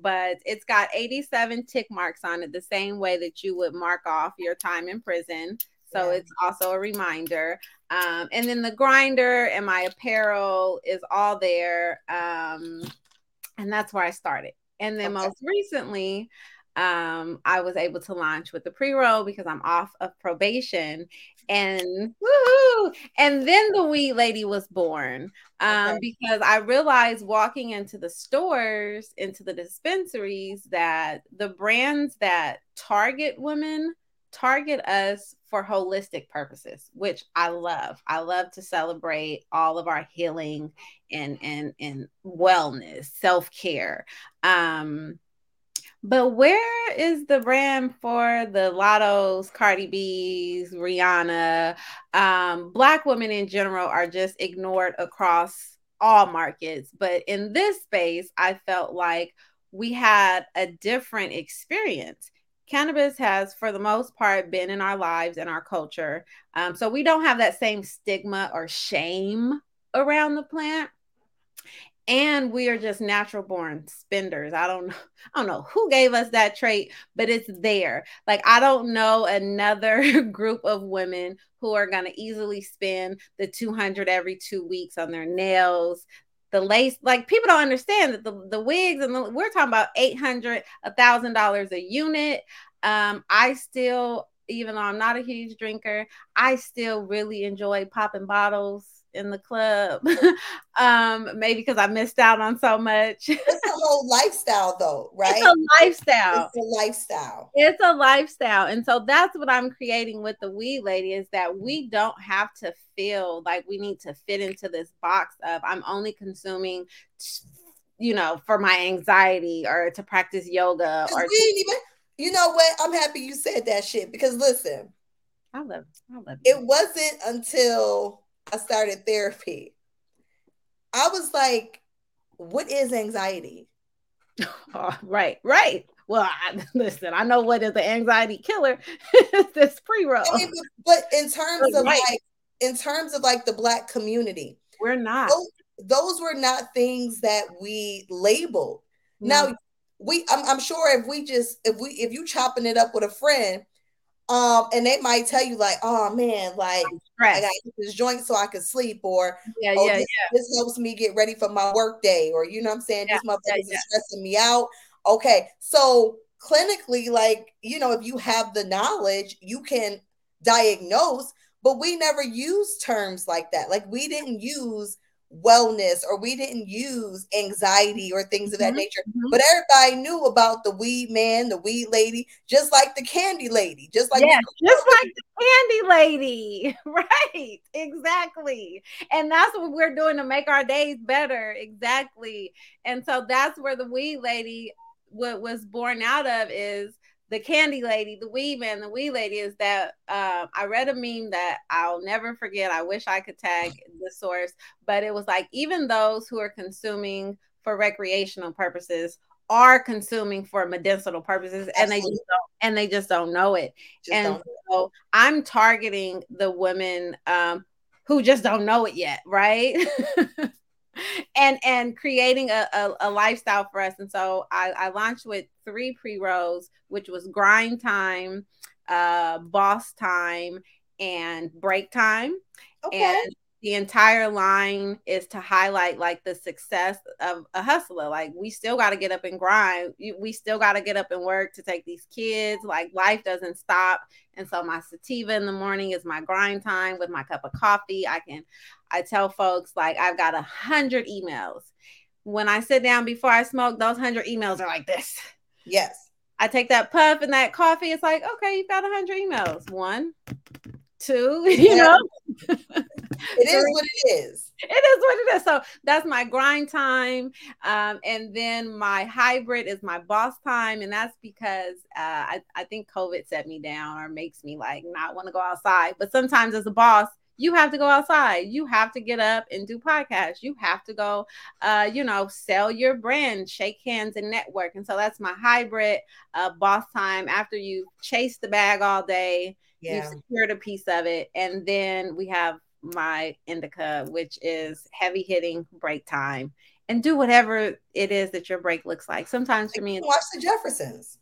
But it's got 87 tick marks on it, the same way that you would mark off your time in prison. So it's also a reminder. And then the grinder and my apparel is all there. And that's where I started. And then most recently, I was able to launch with the pre-roll because I'm off of probation, and woo-hoo! And then the Weed Lady was born, because I realized walking into the stores, into the dispensaries, that the brands that target women target us for holistic purposes, which I love. I love to celebrate all of our healing and wellness, self-care. But where is the brand for the Lottos, Cardi B's, Rihanna? Black women in general are just ignored across all markets. But in this space, I felt like we had a different experience. Cannabis has, for the most part, been in our lives and our culture. So we don't have that same stigma or shame around the plant. And we are just natural born spenders. I don't know who gave us that trait, but it's there. I don't know another group of women who are going to easily spend the $200 every 2 weeks on their nails, the lace. People don't understand that the wigs, and we're talking about $800, $1,000 a unit. I still, even though I'm not a huge drinker, I still really enjoy popping bottles in the club. Maybe because I missed out on so much. It's a whole lifestyle though, right? It's a lifestyle. And so that's what I'm creating with the Weed Lady, is that we don't have to feel like we need to fit into this box of I'm only consuming for my anxiety, or to practice yoga, or you know what? I'm happy you said that shit, because listen, I love it. It wasn't until I started therapy, I was like, what is anxiety? Oh, right. Well, I know what is the anxiety killer. This pre-roll. I mean, but in terms of the Black community, we're not. Those were not things that we labeled. No. Now, I'm sure if you chopping it up with a friend, And they might tell you like, oh man, like I got this joint so I can sleep, or this helps me get ready for my work day, or you know what I'm saying, this motherfucker is stressing me out. Okay, so clinically, like, you know, if you have the knowledge, you can diagnose, but we never use terms like that. Like, we didn't use wellness, or we didn't use anxiety or things of that nature, but everybody knew about the weed man, the weed lady, just like the candy lady, just like the candy lady, right? Exactly. And that's what we're doing to make our days better. Exactly. And so that's where the weed lady, what was born out of, is the candy lady, the weed man, the weed lady. Is that I read a meme that I'll never forget. I wish I could tag the source, but it was like, even those who are consuming for recreational purposes are consuming for medicinal purposes, and they just don't know it. So I'm targeting the women who just don't know it yet, right? And creating a lifestyle for us. And so I launched with 3 pre-rolls, which was grind time, boss time, and break time. Okay. And the entire line is to highlight like the success of a hustler. Like, we still got to get up and grind. We still got to get up and work to take these kids. Like, life doesn't stop. And so my sativa in the morning is my grind time with my cup of coffee. I tell folks, like, I've got 100 emails. When I sit down before I smoke, those 100 emails are like this. Yes. I take that puff and that coffee. It's like, okay, you've got 100 emails. 1, 2, you know? It is what it is. It is what it is. So that's my grind time. And then my hybrid is my boss time. And that's because I think COVID set me down, or makes me like not want to go outside. But sometimes as a boss, you have to go outside. You have to get up and do podcasts. You have to go, sell your brand, shake hands and network. And so that's my hybrid boss time. After you chase the bag all day, you've secured a piece of it. And then we have my indica, which is heavy hitting break time, and do whatever it is that your break looks like. Sometimes for me, watch The Jeffersons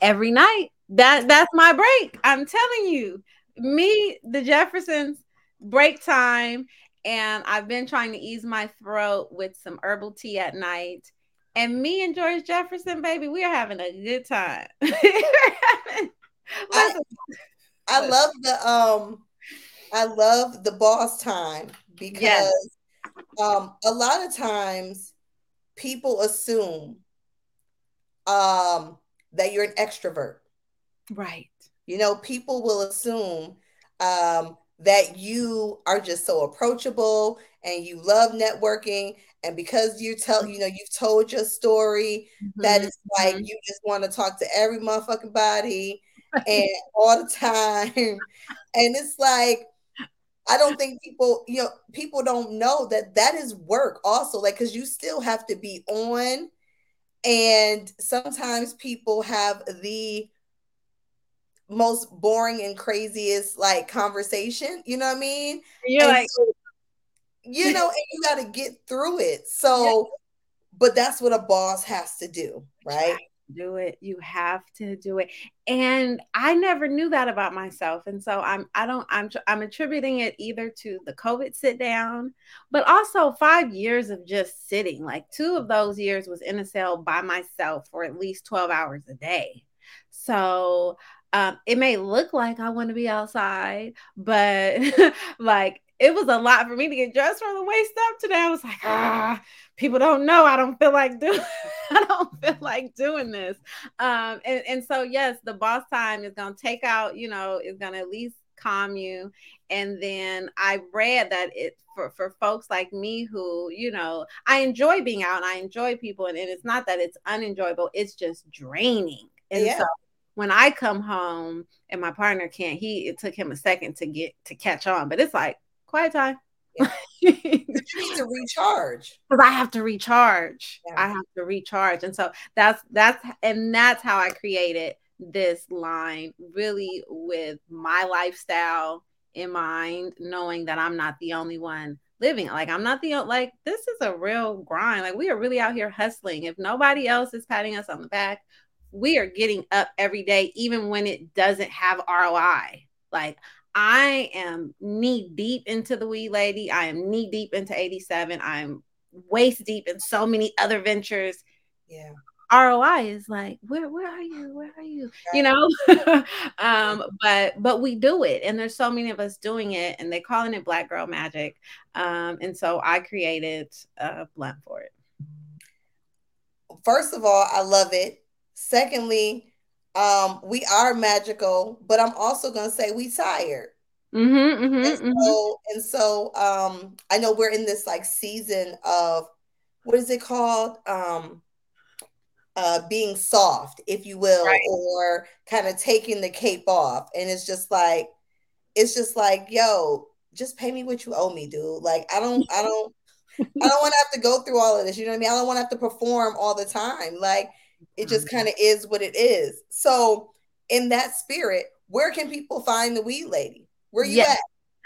every night. That's my break. I'm telling you, The Jeffersons, break time. And I've been trying to ease my throat with some herbal tea at night. And me and George Jefferson, baby, we are having a good time. I love the boss time, because a lot of times people assume that you're an extrovert. Right. You know, people will assume that you are just so approachable and you love networking. And because you've told your story, that it's like you just want to talk to every motherfucking body and all the time. And it's like, I don't think people don't know that is work also. Like, 'cause you still have to be on. And sometimes people have the most boring and craziest like conversation, you know what I mean? Yeah. And you got to get through it. So, but that's what a boss has to do, right? Do it. You have to do it. And I never knew that about myself. And so I'm attributing it either to the COVID sit down, but also 5 years of just sitting. Like, 2 of those years was in a cell by myself for at least 12 hours a day. So it may look like I want to be outside, but like, it was a lot for me to get dressed from the waist up today. I was like, people don't know. I don't feel like doing this. And so, yes, the boss time is going to take out, is going to at least calm you. And then I read that it for folks like me who, I enjoy being out and I enjoy people. And it's not that it's unenjoyable. It's just draining. And so when I come home and my partner can't, it took him a second to catch on, but it's like, quiet time. Yeah. You need to recharge. Because I have to recharge. Yeah. I have to recharge. And so that's how I created this line, really with my lifestyle in mind, knowing that I'm not the only one living. Like, I'm not this is a real grind. Like, we are really out here hustling. If nobody else is patting us on the back, we are getting up every day, even when it doesn't have ROI. Like, I am knee deep into the Weed Lady. I am knee deep into 87. I'm waist deep in so many other ventures. Yeah. ROI is like, where are you? Where are you? You know, but we do it. And there's so many of us doing it, and they're calling it Black Girl Magic. And so I created a Blunt for it. First of all, I love it. Secondly, we are magical, but I'm also going to say we tired. Mm-hmm, mm-hmm, and so, I know we're in this like season of, what is it called? Being soft, if you will, right, or kind of taking the cape off. And it's just like, yo, just pay me what you owe me, dude. Like, I don't want to have to go through all of this. You know what I mean? I don't want to have to perform all the time. Like, it just kind of is what it is. So in that spirit, where can people find the Weed Lady? Where you at?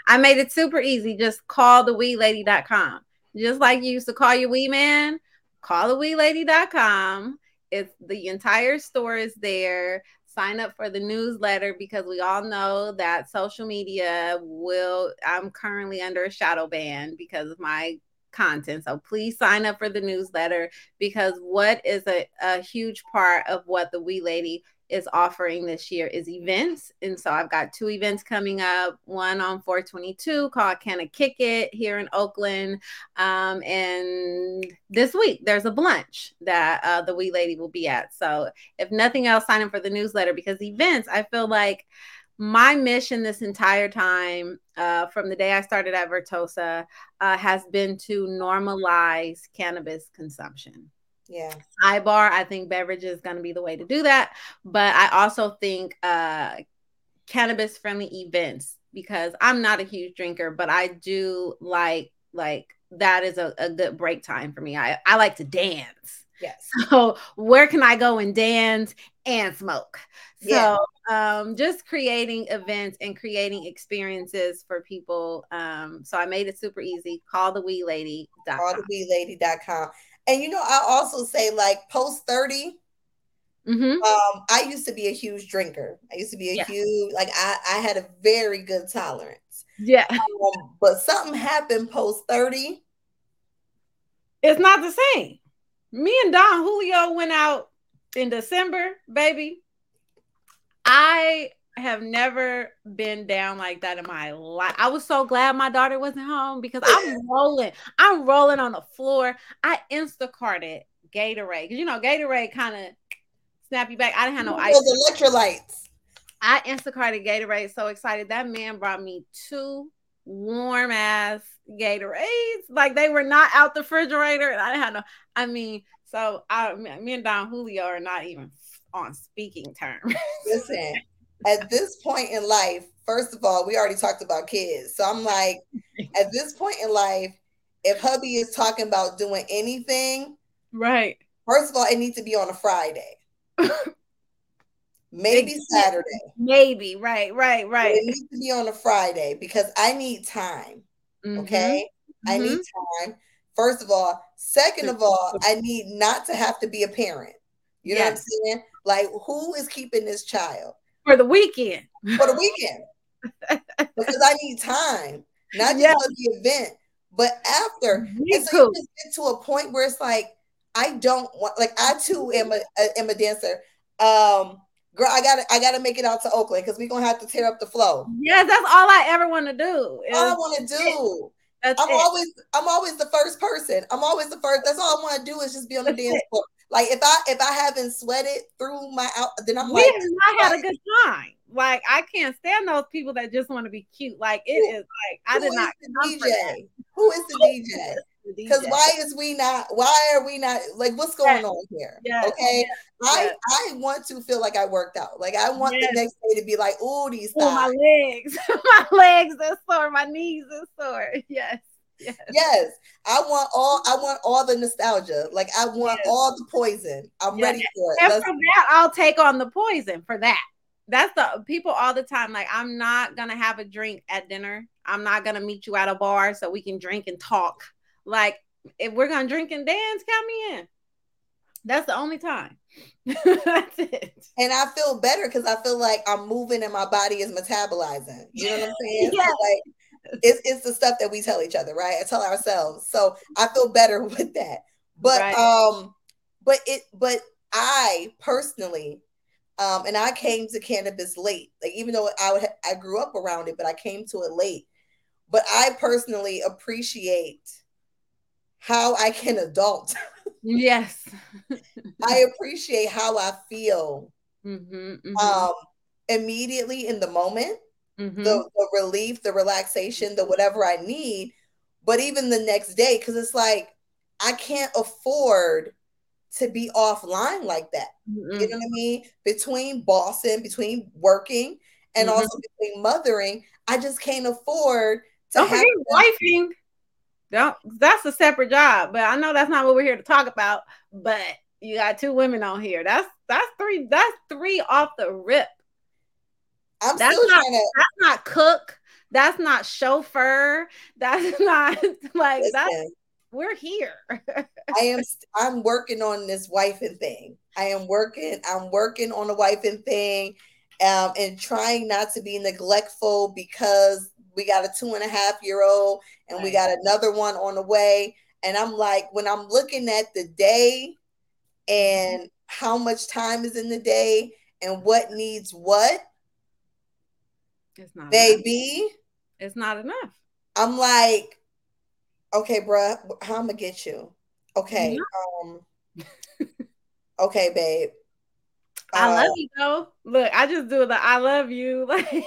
I made it super easy. Just call theweedlady.com. Just like you used to call your weed man, call theweedlady.com. It's the entire store is there. Sign up for the newsletter, because we all know that social media will, I'm currently under a shadow ban because of my content. So please sign up for the newsletter, because what is a huge part of what the Weed Lady is offering this year is events. And so I've got 2 events coming up, one on 422 called Can I Kick It here in Oakland. And this week there's a lunch that the Weed Lady will be at. So if nothing else, sign up for the newsletter, because events, I feel like my mission this entire time, from the day I started at Vertosa, has been to normalize cannabis consumption. Yeah. Sidebar, I think beverage is going to be the way to do that. But I also think cannabis friendly events, because I'm not a huge drinker, but I do like that is a good break time for me. I like to dance. Yes. So where can I go and dance and smoke? So just creating events and creating experiences for people. So I made it super easy. Call theweedlady.com. Call theweedlady.com. And, you know, I also say, like, post 30, I used to be a huge drinker. I used to be a huge, like, I had a very good tolerance. Yeah. But something happened post 30. It's not the same. Me and Don Julio went out in December, baby. I have never been down like that in my life. I was so glad my daughter wasn't home, because I'm rolling on the floor. I Instacarted Gatorade, because you know Gatorade kind of snap you back. I didn't have no ice. Electrolytes. I Instacarted Gatorade, so excited. That man brought me 2 warm ass Gatorades, like they were not out the refrigerator, and I didn't have no. I mean, so me and Don Julio are not even on speaking terms. Listen. At this point in life, first of all, we already talked about kids. So I'm like, at this point in life, if hubby is talking about doing anything, right? First of all, it needs to be on a Friday. Maybe Saturday. Maybe, right. It needs to be on a Friday, because I need time, okay? I need time, first of all. Second of all, I need not to have to be a parent. You know what I'm saying? Like, who is keeping this child? For the weekend. Because I need time. Not just for the event, but after. And so you just get to a point where it's like, I don't want, like, I too am a dancer. Girl, I gotta make it out to Oakland, because we're gonna have to tear up the flow. Yes, that's all I ever want to do. I'm always the first person. I'm always the first. That's all I want to do is just be on the dance floor. Like, if I haven't sweated through my out, then I'm like, I had a good time. Like, I can't stand those people that just want to be cute. Like, Who is the DJ? Because why are we not like, what's going on here? Yes. Okay. Yes. I want to feel like I worked out. Like, I want the next day to be like, oh, these thighs. My legs. My legs are sore. My knees are sore. Yes. Yes. Yes, I want all the nostalgia. Like, I want all the poison. I'm ready for it. And for that, I'll take on the poison for that. That's the people all the time. Like, I'm not going to have a drink at dinner. I'm not going to meet you at a bar so we can drink and talk. Like, if we're going to drink and dance, count me in. That's the only time. That's it. And I feel better because I feel like I'm moving and my body is metabolizing. You know what I'm saying? Yeah. So like, it's the stuff that we tell each other, right? I tell ourselves. So I feel better with that. But right. But I personally, and I came to cannabis late. Like even though I grew up around it, but I came to it late. But I personally appreciate how I can adult. Yes. I appreciate how I feel immediately in the moment, the relief, the relaxation, the whatever I need, but even the next day, because it's like, I can't afford to be offline like that. You know what I mean? Between bossing, between working, and also between mothering, I just can't afford to have wifing. That's a separate job, but I know that's not what we're here to talk about. But you got two women on here. That's three off the rip. That's not cook. That's not chauffeur. That's not like that. We're here. I'm working on this wifing thing. I'm working on the wifing thing, and trying not to be neglectful because we got a 2.5-year-old and we got another one on the way. And I'm like, when I'm looking at the day and how much time is in the day and what needs what, it's not enough. I'm like, okay, bruh, how I'm gonna get you? Okay. Okay, babe. I love you though. Look, I just do the I love you. Like,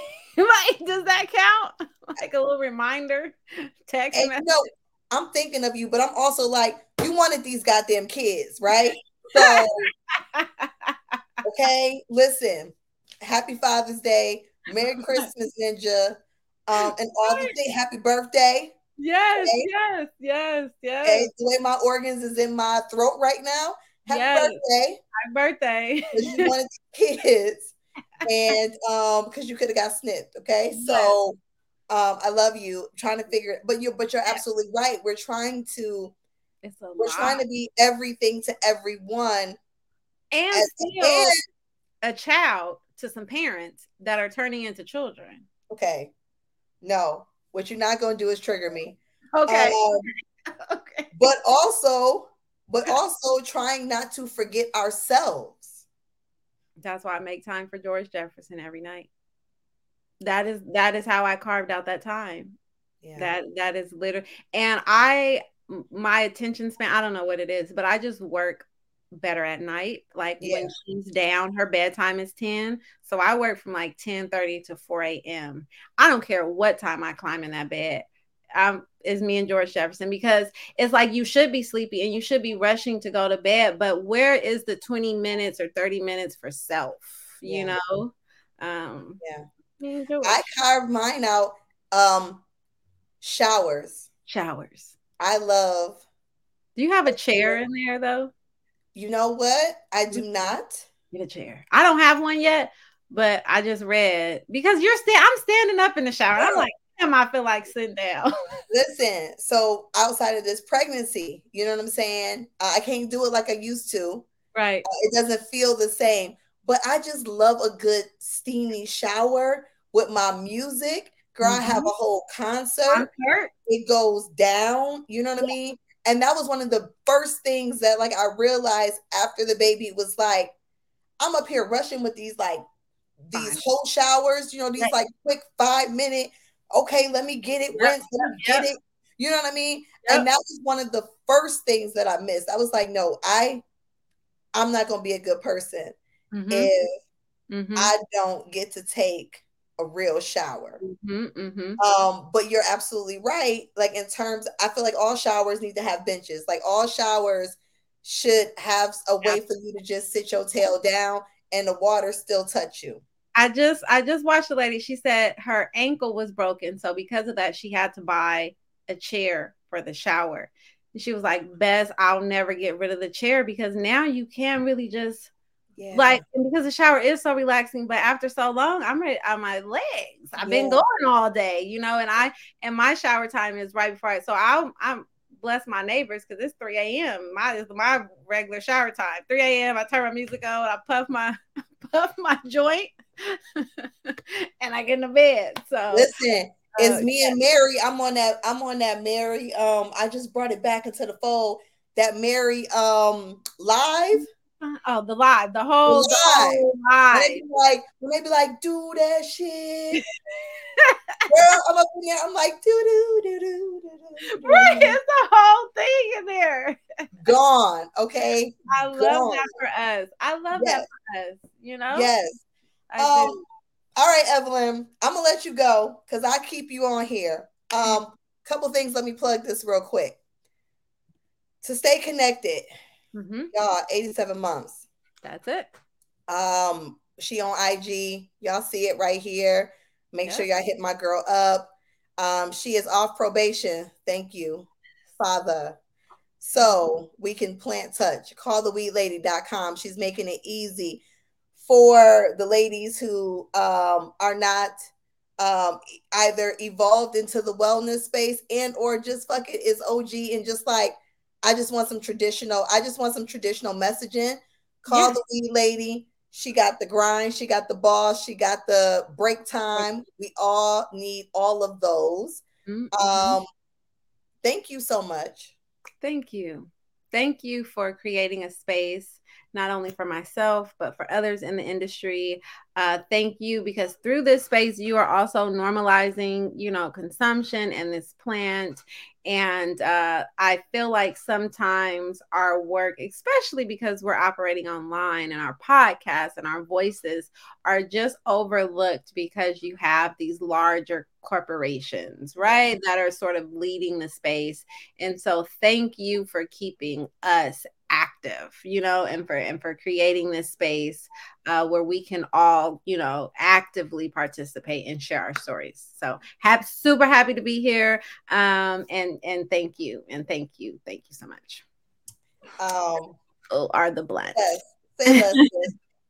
does that count? Like a little reminder, text message. You know, I'm thinking of you, but I'm also like, you wanted these goddamn kids, right? So, okay, listen. Happy Father's Day, Merry Christmas, Ninja, and all the things. Happy birthday. Yes, okay. Yes. Okay, the way my organs is in my throat right now. Happy birthday! Happy birthday! You wanted the kids. And because you could have got snipped, okay? Yes. So I love you. I'm trying to figure it, but you're absolutely right. We're trying to trying to be everything to everyone and still a child to some parents that are turning into children. Okay. No, what you're not gonna do is trigger me. Okay. Okay. But also trying not to forget ourselves. That's why I make time for George Jefferson every night. That is how I carved out that time. Yeah. That is literally, and my attention span, I don't know what it is, but I just work better at night. Like when she's down, her bedtime is 10. So I work from like 10:30 to 4 a.m. I don't care what time I climb in that bed. It's me and George Jefferson, because it's like you should be sleepy and you should be rushing to go to bed, but where is the 20 minutes or 30 minutes for self? You know? I carved mine out. Showers. I love. Do you have a chair in there though? You know what? I do not. Get a chair. I don't have one yet, but I just read because I'm standing up in the shower. I'm like, I feel like sitting down. Listen, so outside of this pregnancy, you know what I'm saying? I can't do it like I used to. Right. It doesn't feel the same. But I just love a good steamy shower with my music. Girl, I have a whole concert. It goes down. You know what I mean? And that was one of the first things that like I realized after the baby was like, I'm up here rushing with these like these whole showers, you know, these like quick 5-minute. Okay, let me get it. Let me get it. You know what I mean? Yep. And that was one of the first things that I missed. I was like, no, I'm not going to be a good person if I don't get to take a real shower. But you're absolutely right. Like in terms, I feel like all showers need to have benches. Like all showers should have a way for you to just sit your tail down and the water still touch you. I just watched a lady. She said her ankle was broken. So because of that, she had to buy a chair for the shower. And she was like, Bess, I'll never get rid of the chair because now you can really just because the shower is so relaxing. But after so long, I'm ready on my legs. I've been going all day, you know, and my shower time is right before I, so I'm bless my neighbors, because it's 3 a.m. My regular shower time. 3 a.m. I turn my music on, I puff my joint, and I get in the bed. So listen, it's me and Mary. I'm on that Mary. I just brought it back into the fold. That Mary live. Oh, the whole live. When they be like, do that shit. Girl, I'm up in there. I'm like, do do do do. Right, it's the whole thing in there. Gone. Okay. I love that for us. I love that for us. You know. Yes. All right, Evelyn. I'm gonna let you go because I keep you on here. Couple things. Let me plug this real quick. To stay connected. Mm-hmm. Y'all, 87 months. That's it. She on IG. Y'all see it right here. Make sure y'all hit my girl up. She is off probation. Thank you, Father. So we can plant touch. Call theweedlady.com. She's making it easy for the ladies who are not either evolved into the wellness space and or just fuck it is OG and just like, I just want some traditional messaging. Call the Weed Lady. She got the grind. She got the ball. She got the break time. We all need all of those. Mm-hmm. Thank you so much. Thank you. Thank you for creating a space, not only for myself, but for others in the industry. Thank you, because through this space, you are also normalizing, consumption and this plant. And I feel like sometimes our work, especially because we're operating online and our podcasts and our voices are just overlooked because you have these larger corporations, right, that are sort of leading the space. And so thank you for keeping us active, and for creating this space where we can all, actively participate and share our stories. So super happy to be here. And thank you. And thank you so much. Are the blunts. Yes,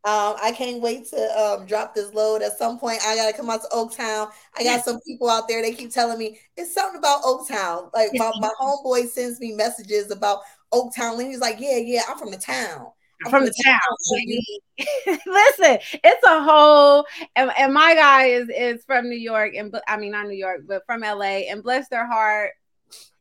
I can't wait to drop this load at some point. I got to come out to Oaktown. I got some people out there. They keep telling me it's something about Oaktown. Like my homeboy sends me messages about Oaktown. And he's like, yeah, I'm from the town. I'm from the town. Listen, it's a whole, and my guy is from New York, and I mean, not New York, but from LA, and bless their heart,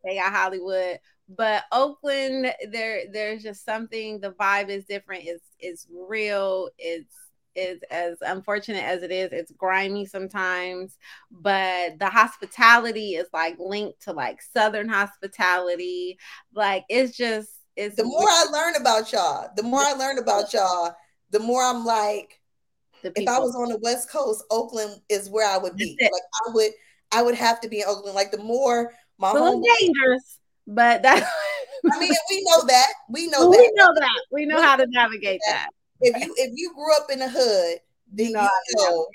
they got Hollywood. But Oakland, there's just something. The vibe is different. It's real. It's as unfortunate as it is. It's grimy sometimes, but the hospitality is like linked to like Southern hospitality. Like it's just it's. The more I learn about y'all, the more I'm like, if I was on the West Coast, Oakland is where I would be. Like I would have to be in Oakland. Like the more my home dangerous. But that I mean, we know that. We know how to navigate that. If you grew up in the hood, then you know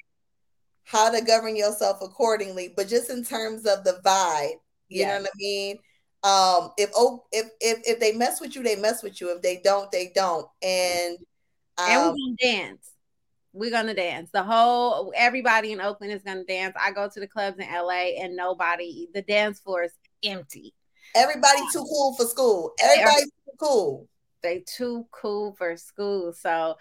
how to govern yourself accordingly. But just in terms of the vibe, you know what I mean? If they mess with you, they mess with you. If they don't, they don't. And we can dance. We're going to dance. Everybody in Oakland is going to dance. I go to the clubs in LA and the dance floor is empty. Everybody too cool for school. Everybody's too cool. They too cool for school. So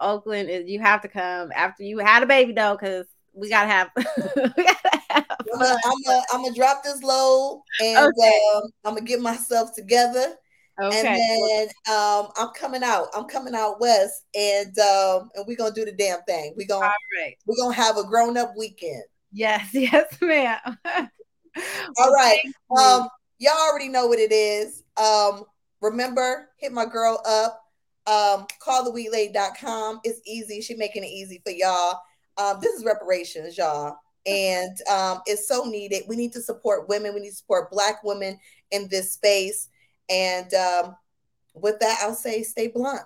Oakland is. You have to come after you had a baby though, because we gotta have. I'm gonna drop this load, and I'm gonna get myself together. Okay. And then I'm coming out west, and we're gonna do the damn thing. We're gonna have a grown up weekend. Yes, ma'am. All right. Y'all already know what it is. Remember, hit my girl up. Call theweedlady.com. It's easy. She's making it easy for y'all. This is reparations, y'all. And it's so needed. We need to support women. We need to support Black women in this space. And with that, I'll say stay blunt.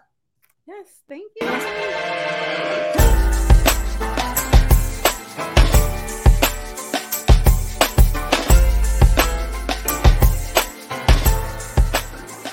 Yes, thank you.